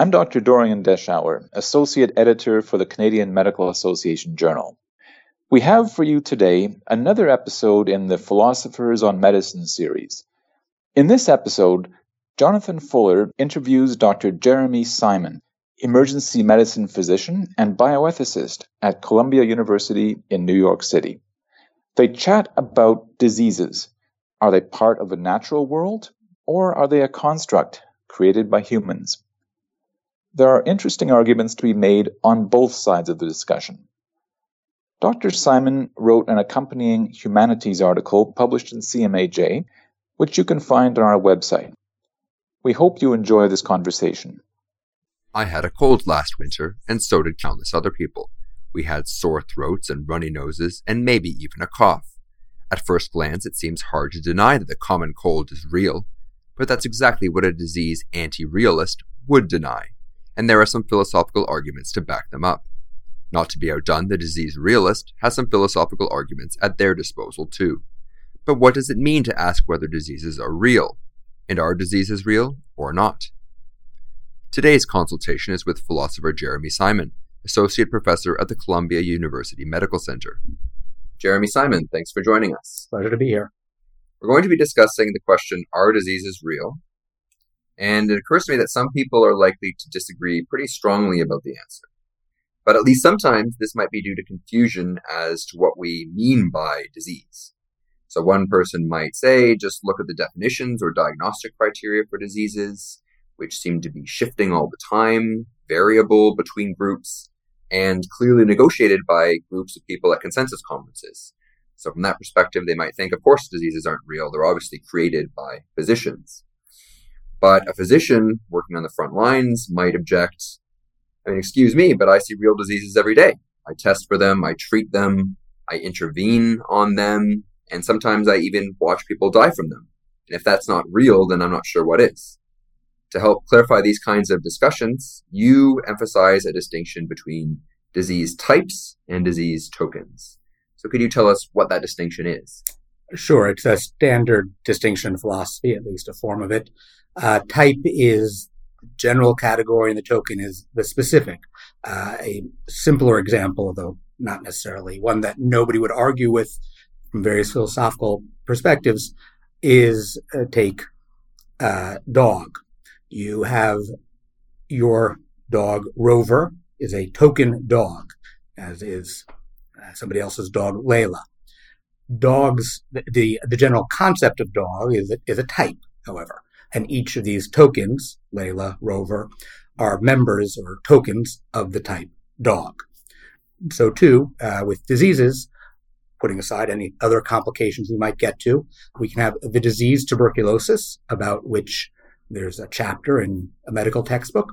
I'm Dr. Dorian Deschauer, Associate Editor for the Canadian Medical Association Journal. We have for you today another episode in the Philosophers on Medicine series. In this episode, Jonathan Fuller interviews Dr. Jeremy Simon, emergency medicine physician and bioethicist at Columbia University in New York City. They chat about diseases. Are they part of a natural world, or are they a construct created by humans? There are interesting arguments to be made on both sides of the discussion. Dr. Simon wrote an accompanying humanities article published in CMAJ, which you can find on our website. We hope you enjoy this conversation. I had a cold last winter, and so did countless other people. We had sore throats and runny noses, and maybe even a cough. At first glance, it seems hard to deny that the common cold is real, but that's exactly what a disease anti-realist would deny, and there are some philosophical arguments to back them up. Not to be outdone, the disease realist has some philosophical arguments at their disposal too. But what does it mean to ask whether diseases are real? And are diseases real or not? Today's consultation is with philosopher Jeremy Simon, Associate Professor at the Columbia University Medical Center. Jeremy Simon, thanks for joining us. Pleasure to be here. We're going to be discussing the question, are diseases real? And it occurs to me that some people are likely to disagree pretty strongly about the answer. But at least sometimes this might be due to confusion as to what we mean by disease. So one person might say, just look at the definitions or diagnostic criteria for diseases, which seem to be shifting all the time, variable between groups, and clearly negotiated by groups of people at consensus conferences. So from that perspective, they might think, of course, diseases aren't real. They're obviously created by physicians. But a physician working on the front lines might object, I mean, excuse me, but I see real diseases every day. I test for them, I treat them, I intervene on them, and sometimes I even watch people die from them. And if that's not real, then I'm not sure what is. To help clarify these kinds of discussions, you emphasize a distinction between disease types and disease tokens. So could you tell us what that distinction is? Sure, it's a standard distinction philosophy, at least a form of it. Type is general category and the token is the specific. A simpler example, though not necessarily one that nobody would argue with from various philosophical perspectives, is take dog. You have your dog Rover is a token dog, as is somebody else's dog Layla. Dogs, the general concept of dog is a type, however. And each of these tokens, Layla, Rover, are members or tokens of the type dog. So too, with diseases, putting aside any other complications we might get to, we can have the disease tuberculosis, about which there's a chapter in a medical textbook,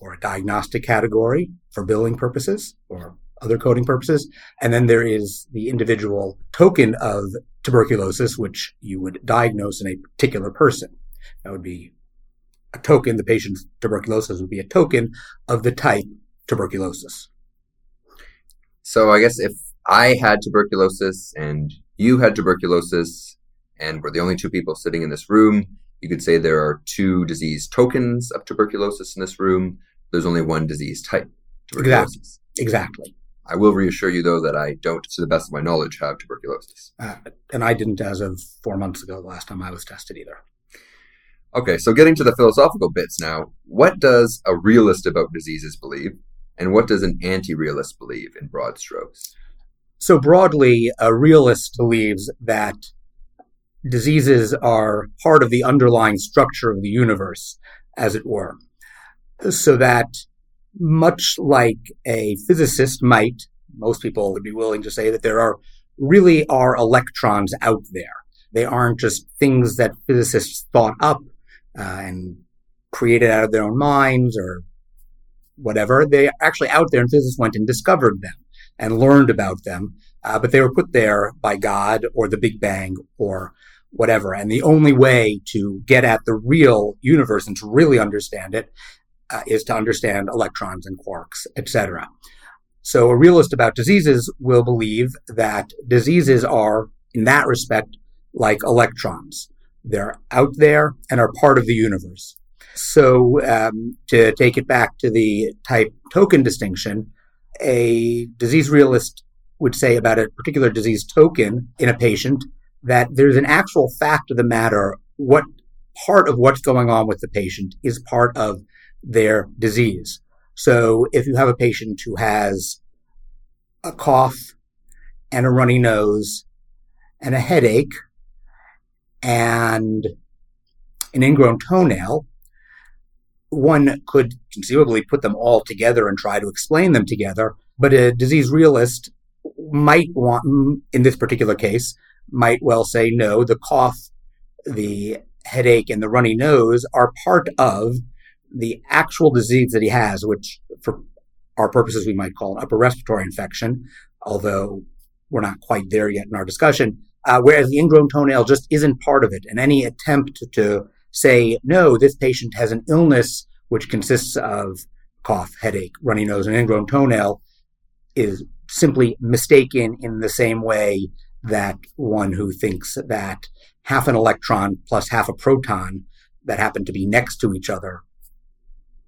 or a diagnostic category for billing purposes or other coding purposes. And then there is the individual token of tuberculosis, which you would diagnose in a particular person. That would be a token. The patient's tuberculosis would be a token of the type tuberculosis. So I guess if I had tuberculosis and you had tuberculosis and we're the only two people sitting in this room, you could say there are two disease tokens of tuberculosis in this room. There's only one disease type, tuberculosis. Exactly. I will reassure you, though, that I don't, to the best of my knowledge, have tuberculosis. And I didn't as of 4 months ago, the last time I was tested either. Okay, so getting to the philosophical bits now, what does a realist about diseases believe, and what does an anti-realist believe in broad strokes? So broadly, a realist believes that diseases are part of the underlying structure of the universe, as it were, so that much like a physicist might, most people would be willing to say that there really are electrons out there. They aren't just things that physicists thought up and created out of their own minds or whatever. They are actually out there, and physicists went and discovered them and learned about them, but they were put there by God or the Big Bang or whatever. And the only way to get at the real universe and to really understand it is to understand electrons and quarks, etc. So a realist about diseases will believe that diseases are, in that respect, like electrons. They're out there and are part of the universe. So to take it back to the type token distinction, a disease realist would say about a particular disease token in a patient that there's an actual fact of the matter, what part of what's going on with the patient is part of their disease. So if you have a patient who has a cough and a runny nose and a headache and an ingrown toenail, one could conceivably put them all together and try to explain them together, but a disease realist might want, in this particular case, might well say, no, the cough, the headache, and the runny nose are part of the actual disease that he has, which for our purposes we might call an upper respiratory infection, although we're not quite there yet in our discussion, whereas the ingrown toenail just isn't part of it. And any attempt to say, no, this patient has an illness which consists of cough, headache, runny nose, and ingrown toenail is simply mistaken in the same way that one who thinks that half an electron plus half a proton that happen to be next to each other,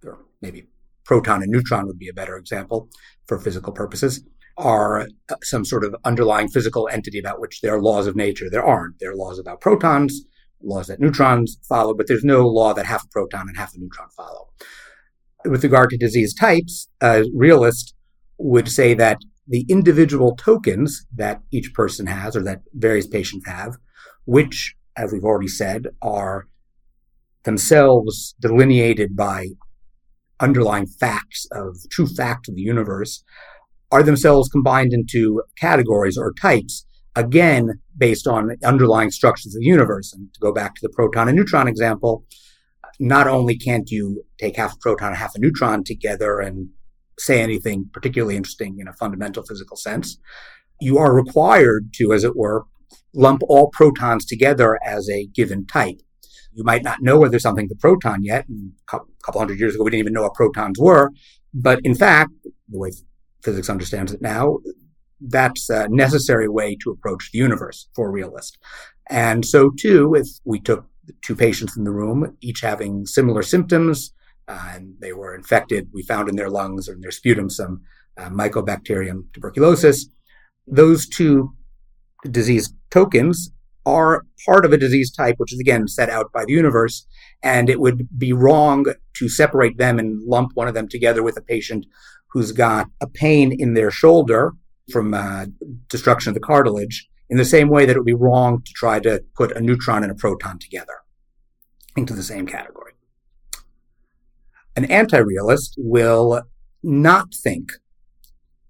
or maybe proton and neutron would be a better example for physical purposes, are some sort of underlying physical entity about which there are laws of nature. There aren't. There are laws about protons, laws that neutrons follow, but there's no law that half a proton and half a neutron follow. With regard to disease types, a realist would say that the individual tokens that each person has or that various patients have, which, as we've already said, are themselves delineated by underlying facts of true facts of the universe, are themselves combined into categories or types, again, based on underlying structures of the universe. And to go back to the proton and neutron example, not only can't you take half a proton and half a neutron together and say anything particularly interesting in a fundamental physical sense, you are required to, as it were, lump all protons together as a given type. You might not know whether something's a proton yet. A couple hundred years ago, we didn't even know what protons were. But in fact, the way physics understands it now, that's a necessary way to approach the universe for a realist. And so too, if we took two patients in the room, each having similar symptoms, and they were infected, we found in their lungs or in their sputum some Mycobacterium tuberculosis, those two disease tokens are part of a disease type, which is again set out by the universe, and it would be wrong to separate them and lump one of them together with a patient who's got a pain in their shoulder from destruction of the cartilage, in the same way that it would be wrong to try to put a neutron and a proton together into the same category. An anti-realist will not think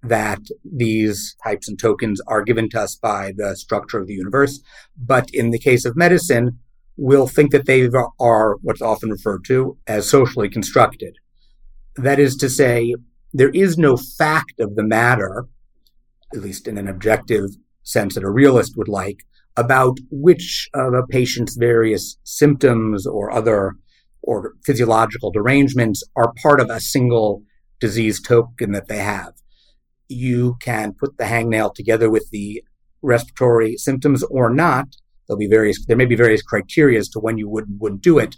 that these types and tokens are given to us by the structure of the universe, but in the case of medicine, will think that they are what's often referred to as socially constructed. That is to say, there is no fact of the matter, at least in an objective sense that a realist would like, about which of a patient's various symptoms or other or physiological derangements are part of a single disease token that they have. You can put the hangnail together with the respiratory symptoms or not. There may be various criteria as to when you would and wouldn't do it,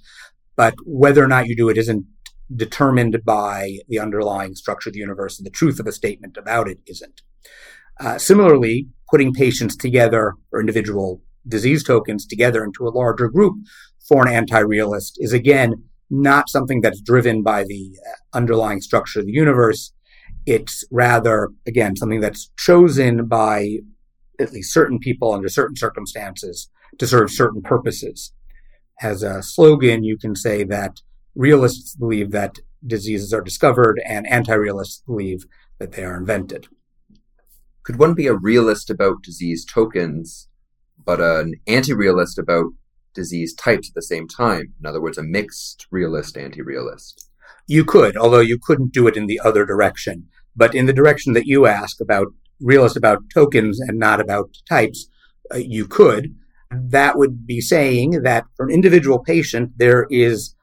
but whether or not you do it isn't determined by the underlying structure of the universe, and the truth of a statement about it isn't. Similarly, putting patients together or individual disease tokens together into a larger group for an anti-realist is, again, not something that's driven by the underlying structure of the universe. It's rather, again, something that's chosen by at least certain people under certain circumstances to serve certain purposes. As a slogan, you can say that realists believe that diseases are discovered and anti-realists believe that they are invented. Could one be a realist about disease tokens, but an anti-realist about disease types at the same time? In other words, a mixed realist, anti-realist. You could, although you couldn't do it in the other direction. But in the direction that you ask about realist about tokens and not about types, you could. That would be saying that for an individual patient, there is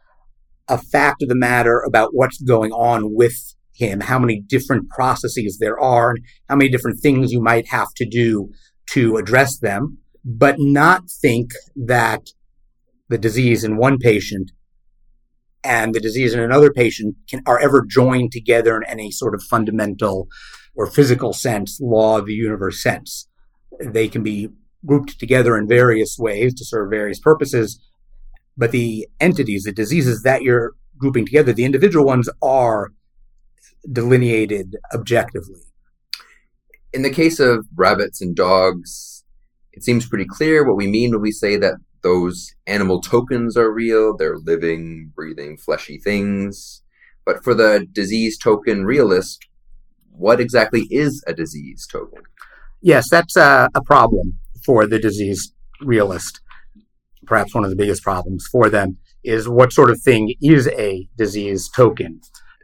a fact of the matter about what's going on with him, how many different processes there are, and how many different things you might have to do to address them, but not think that the disease in one patient and the disease in another patient are ever joined together in any sort of fundamental or physical sense, law of the universe sense. They can be grouped together in various ways to serve various purposes, but the entities, the diseases that you're grouping together, the individual ones, are delineated objectively. In the case of rabbits and dogs, it seems pretty clear what we mean when we say that those animal tokens are real. They're living, breathing, fleshy things. But for the disease token realist, what exactly is a disease token? Yes, that's a problem for the disease realist. Perhaps one of the biggest problems for them is what sort of thing is a disease token?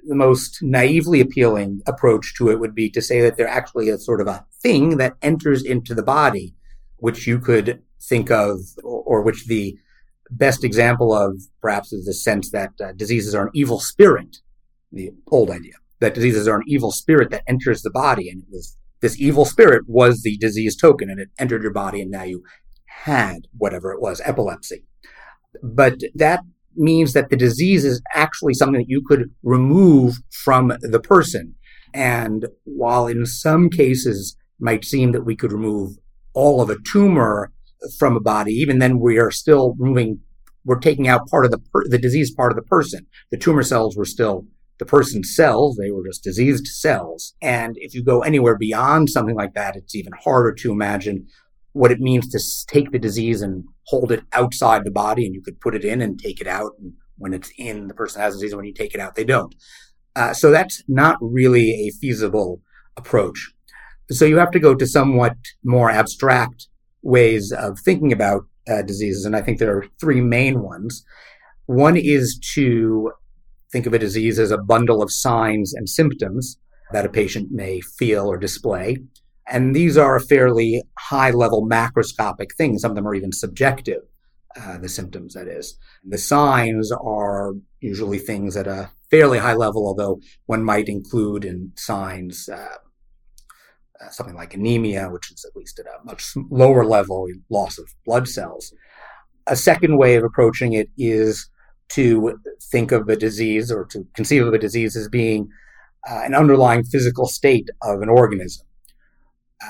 The most naively appealing approach to it would be to say that they're actually a sort of a thing that enters into the body, which you could think of, or which the best example of perhaps is the sense that diseases are an evil spirit, the old idea, that diseases are an evil spirit that enters the body. And it was this evil spirit was the disease token, and it entered your body, and now you had whatever it was, epilepsy. But that means that the disease is actually something that you could remove from the person. And while in some cases it might seem that we could remove all of a tumor from a body, even then we are still removing, we're taking out part of the disease part of the person. The tumor cells were still the person's cells, they were just diseased cells. And if you go anywhere beyond something like that, it's even harder to imagine what it means to take the disease and hold it outside the body, and you could put it in and take it out. And when it's in, the person has the disease. When you take it out, they don't. So that's not really a feasible approach. So you have to go to somewhat more abstract ways of thinking about diseases. And I think there are three main ones. One is to think of a disease as a bundle of signs and symptoms that a patient may feel or display. And these are a fairly high-level macroscopic thing. Some of them are even subjective, the symptoms, that is. The signs are usually things at a fairly high level, although one might include in signs something like anemia, which is at least at a much lower level, loss of blood cells. A second way of approaching it is to think of a disease, or to conceive of a disease as being an underlying physical state of an organism.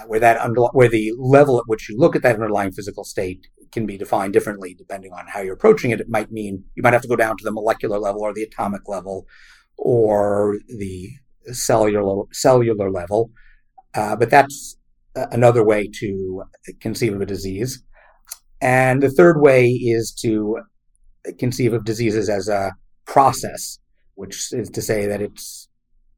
Where the level at which you look at that underlying physical state can be defined differently depending on how you're approaching it. It might mean you might have to go down to the molecular level or the atomic level or the cellular level. But that's another way to conceive of a disease. And the third way is to conceive of diseases as a process, which is to say that it's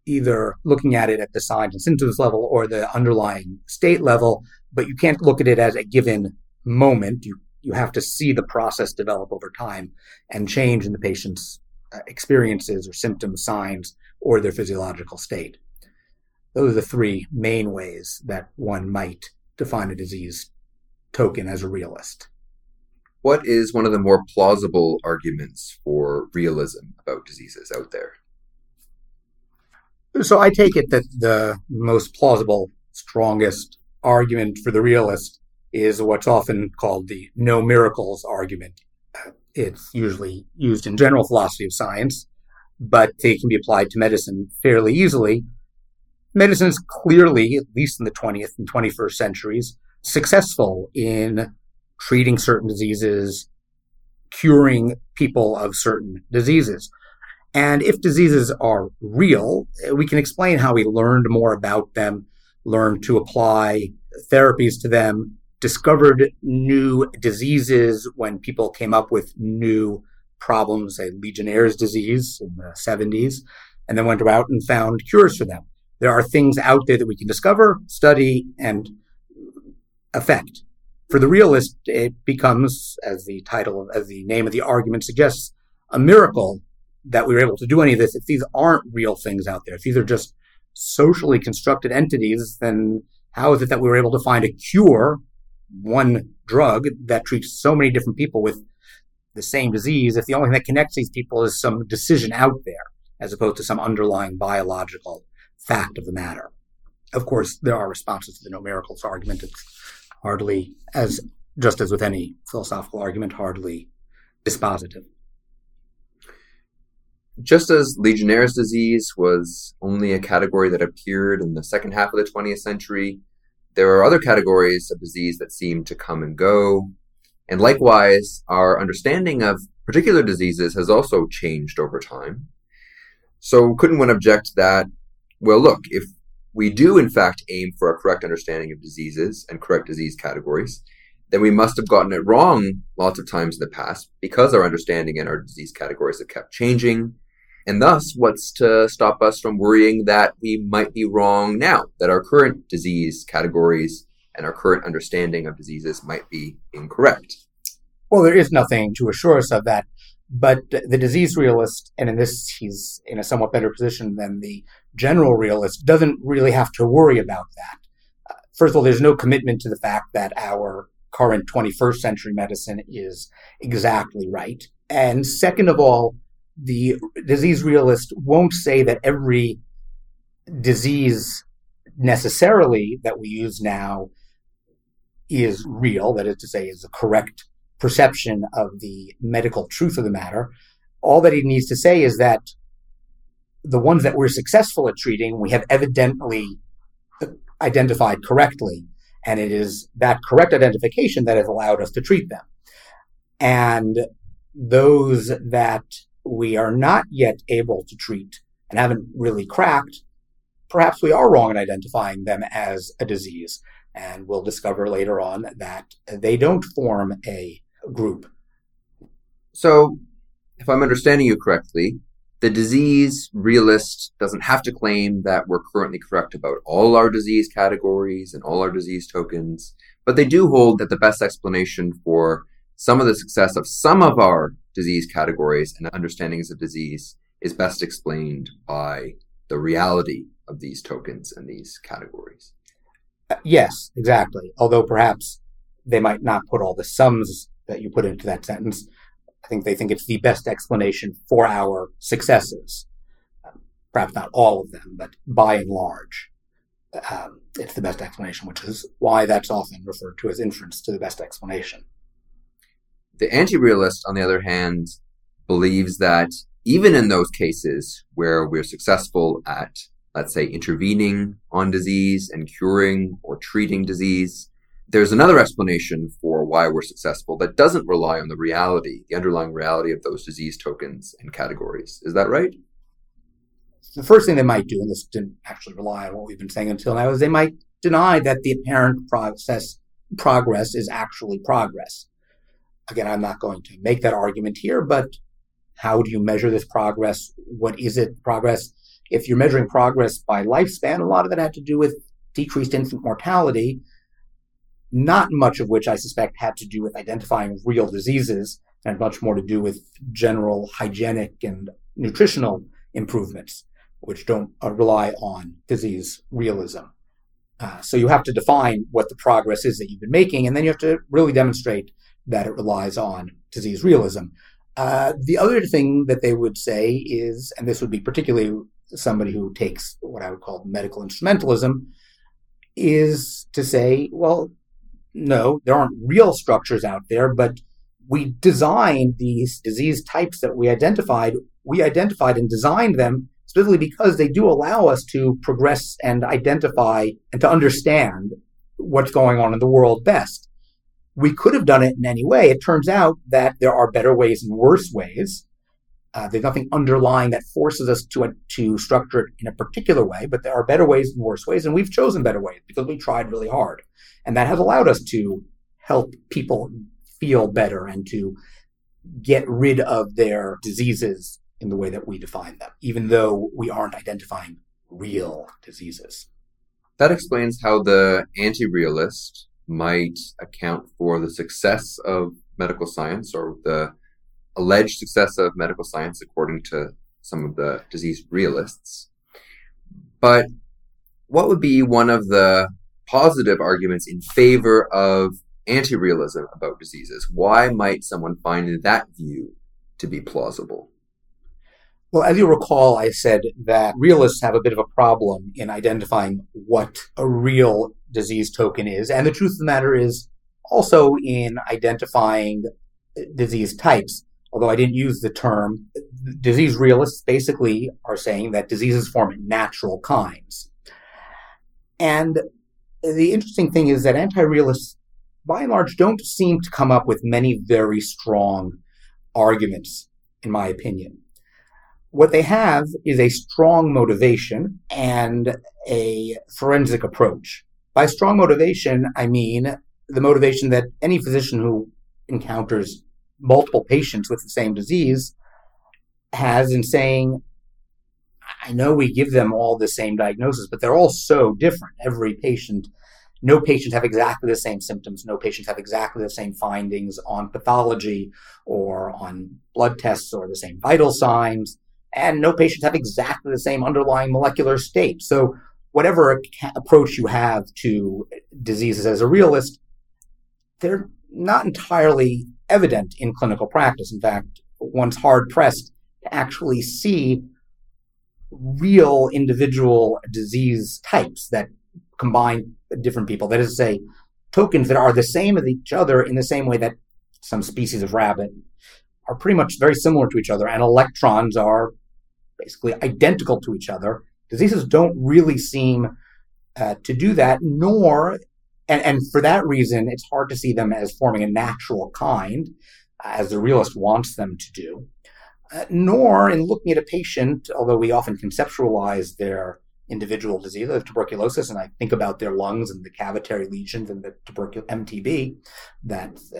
either looking at it at the signs and symptoms level or the underlying state level, but you can't look at it as a given moment. You have to see the process develop over time and change in the patient's experiences or symptoms, signs, or their physiological state. Those are the three main ways that one might define a disease token as a realist. What is one of the more plausible arguments for realism about diseases out there? So I take it that the most plausible, strongest argument for the realist is what's often called the no miracles argument. It's usually used in general philosophy of science, but it can be applied to medicine fairly easily. Medicine is clearly, at least in the 20th and 21st centuries, successful in treating certain diseases, curing people of certain diseases. And if diseases are real, we can explain how we learned more about them, learned to apply therapies to them, discovered new diseases when people came up with new problems, say Legionnaire's disease in the 70s, and then went out and found cures for them. There are things out there that we can discover, study, and affect. For the realist, it becomes, as the name of the argument suggests, a miracle that we were able to do any of this. If these aren't real things out there, if these are just socially constructed entities, then how is it that we were able to find a cure, one drug that treats so many different people with the same disease, if the only thing that connects these people is some decision out there, as opposed to some underlying biological fact of the matter? Of course, there are responses to the no miracles argument. It's hardly, as just as with any philosophical argument, hardly dispositive. Just as Legionnaire's disease was only a category that appeared in the second half of the 20th century, there are other categories of disease that seem to come and go. And likewise, our understanding of particular diseases has also changed over time. So couldn't one object that, well, look, if we do in fact aim for a correct understanding of diseases and correct disease categories, then we must have gotten it wrong lots of times in the past because our understanding and our disease categories have kept changing. And thus, what's to stop us from worrying that we might be wrong now, that our current disease categories and our current understanding of diseases might be incorrect? Well, there is nothing to assure us of that. But the disease realist, and in this he's in a somewhat better position than the general realist, doesn't really have to worry about that. First of all, there's no commitment to the fact that our current 21st century medicine is exactly right. And second of all, the disease realist won't say that every disease necessarily that we use now is real, that is to say, is the correct perception of the medical truth of the matter. All that he needs to say is that the ones that we're successful at treating, we have evidently identified correctly, and it is that correct identification that has allowed us to treat them. And those that we are not yet able to treat and haven't really cracked, perhaps we are wrong in identifying them as a disease. And we'll discover later on that they don't form a group. So, if I'm understanding you correctly, the disease realist doesn't have to claim that we're currently correct about all our disease categories and all our disease tokens, but they do hold that the best explanation for some of the success of some of our disease categories and understandings of disease is best explained by the reality of these tokens and these categories. Yes, exactly. Although perhaps they might not put all the sums that you put into that sentence. I think they think it's the best explanation for our successes. Perhaps not all of them, but by and large, it's the best explanation, which is why that's often referred to as inference to the best explanation. The anti-realist, on the other hand, believes that even in those cases where we're successful at, let's say, intervening on disease and curing or treating disease, there's another explanation for why we're successful that doesn't rely on the reality, the underlying reality of those disease tokens and categories. Is that right? The first thing they might do, and this didn't actually rely on what we've been saying until now, is they might deny that the apparent progress is actually progress. Again, I'm not going to make that argument here, but how do you measure this progress? What is it, progress? If you're measuring progress by lifespan, a lot of it had to do with decreased infant mortality, not much of which I suspect had to do with identifying real diseases and much more to do with general hygienic and nutritional improvements, which don't rely on disease realism. So you have to define what the progress is that you've been making, and then you have to really demonstrate that it relies on disease realism. The other thing that they would say is, and this would be particularly somebody who takes what I would call medical instrumentalism, is to say, well, no, there aren't real structures out there, but we designed these disease types that we identified. We identified and designed them specifically because they do allow us to progress and identify and to understand what's going on in the world best. We could have done it in any way. It turns out that there are better ways and worse ways. There's nothing underlying that forces us to structure it in a particular way, but there are better ways and worse ways, and we've chosen better ways because we tried really hard. And that has allowed us to help people feel better and to get rid of their diseases in the way that we define them, even though we aren't identifying real diseases. That explains how the anti-realist might account for the success of medical science, or the alleged success of medical science according to some of the disease realists. But what would be one of the positive arguments in favor of anti-realism about diseases? Why might someone find that view to be plausible? Well, as you recall, I said that realists have a bit of a problem in identifying what a real disease token is. And the truth of the matter is also in identifying disease types. Although I didn't use the term, disease realists basically are saying that diseases form in natural kinds. And the interesting thing is that anti-realists, by and large, don't seem to come up with many very strong arguments, in my opinion. What they have is a strong motivation and a forensic approach. By strong motivation, I mean the motivation that any physician who encounters multiple patients with the same disease has in saying, I know we give them all the same diagnosis, but they're all so different. Every patient, no patients have exactly the same symptoms. No patients have exactly the same findings on pathology or on blood tests or the same vital signs. And no patients have exactly the same underlying molecular state. So whatever approach you have to diseases as a realist, they're not entirely evident in clinical practice. In fact, one's hard-pressed to actually see real individual disease types that combine different people. That is to say, tokens that are the same as each other in the same way that some species of rabbit are pretty much very similar to each other, and electrons are basically identical to each other. Diseases don't really seem to do that, and for that reason, it's hard to see them as forming a natural kind, as the realist wants them to do, nor in looking at a patient, although we often conceptualize their individual disease of tuberculosis, and I think about their lungs and the cavitary lesions and the MTB that's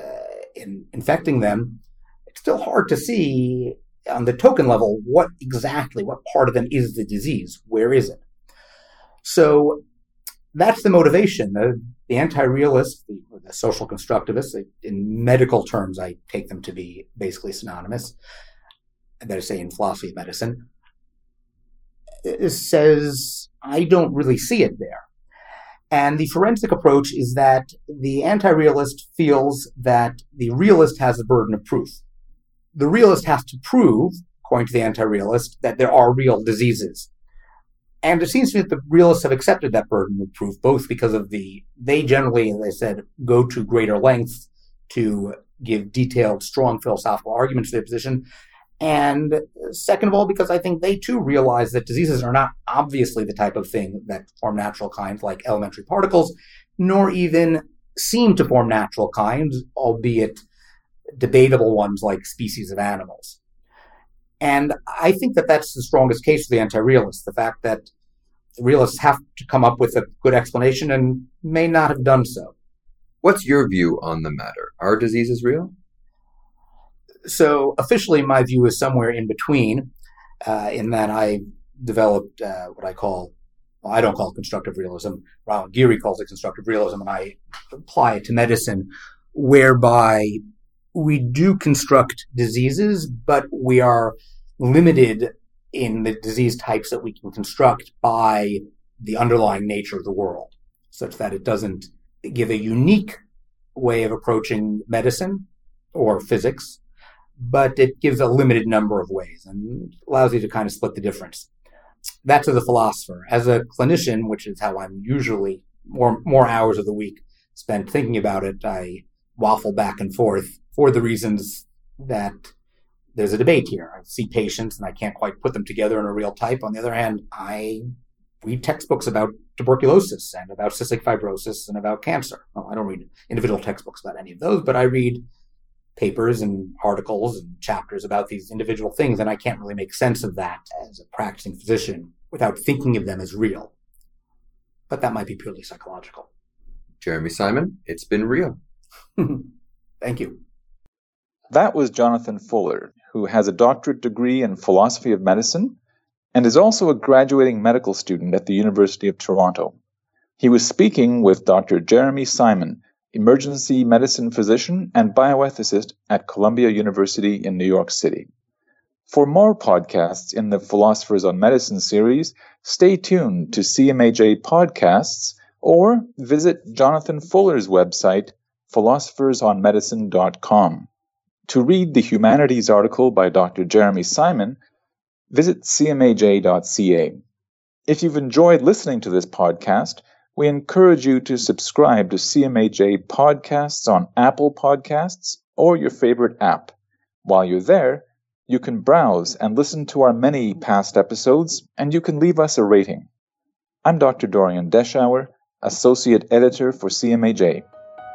infecting them. It's still hard to see on the token level what part of them is the disease, where is it? So that's the motivation. The anti-realists, the social constructivists, in medical terms, I take them to be basically synonymous, that is, say, in philosophy of medicine, it says, I don't really see it there. And the forensic approach is that the anti-realist feels that the realist has the burden of proof. The realist has to prove, according to the anti-realist, that there are real diseases. And it seems to me that the realists have accepted that burden of proof, both because of they generally, as I said, go to greater lengths to give detailed, strong philosophical arguments for their position. And second of all, because I think they too realize that diseases are not obviously the type of thing that form natural kinds like elementary particles, nor even seem to form natural kinds, albeit debatable ones like species of animals. And I think that that's the strongest case for the anti-realists, the fact that the realists have to come up with a good explanation and may not have done so. What's your view on the matter? Are diseases real? So officially my view is somewhere in between, in that I developed what I call, I don't call it constructive realism. Ronald Geary calls it constructive realism, and I apply it to medicine, whereby we do construct diseases, but we are limited in the disease types that we can construct by the underlying nature of the world, such that it doesn't give a unique way of approaching medicine or physics, but it gives a limited number of ways and allows you to kind of split the difference. That's as a philosopher. As a clinician, which is how I'm usually more hours of the week spent thinking about it, I waffle back and forth for the reasons that there's a debate here. I see patients and I can't quite put them together in a real type. On the other hand, I read textbooks about tuberculosis and about cystic fibrosis and about cancer. Well, I don't read individual textbooks about any of those, but I read papers and articles and chapters about these individual things, and I can't really make sense of that as a practicing physician without thinking of them as real. But that might be purely psychological. Jeremy Simon, it's been real. Thank you. That was Jonathan Fuller, who has a doctorate degree in philosophy of medicine and is also a graduating medical student at the University of Toronto. He was speaking with Dr. Jeremy Simon, emergency medicine physician and bioethicist at Columbia University in New York City. For more podcasts in the Philosophers on Medicine series, stay tuned to CMAJ Podcasts or visit Jonathan Fuller's website, philosophersonmedicine.com. To read the humanities article by Dr. Jeremy Simon, visit cmaj.ca. If you've enjoyed listening to this podcast, we encourage you to subscribe to CMAJ Podcasts on Apple Podcasts or your favorite app. While you're there, You can browse and listen to our many past episodes, and you can leave us a rating. I'm Dr. Dorian Deschauer, Associate Editor for CMAJ.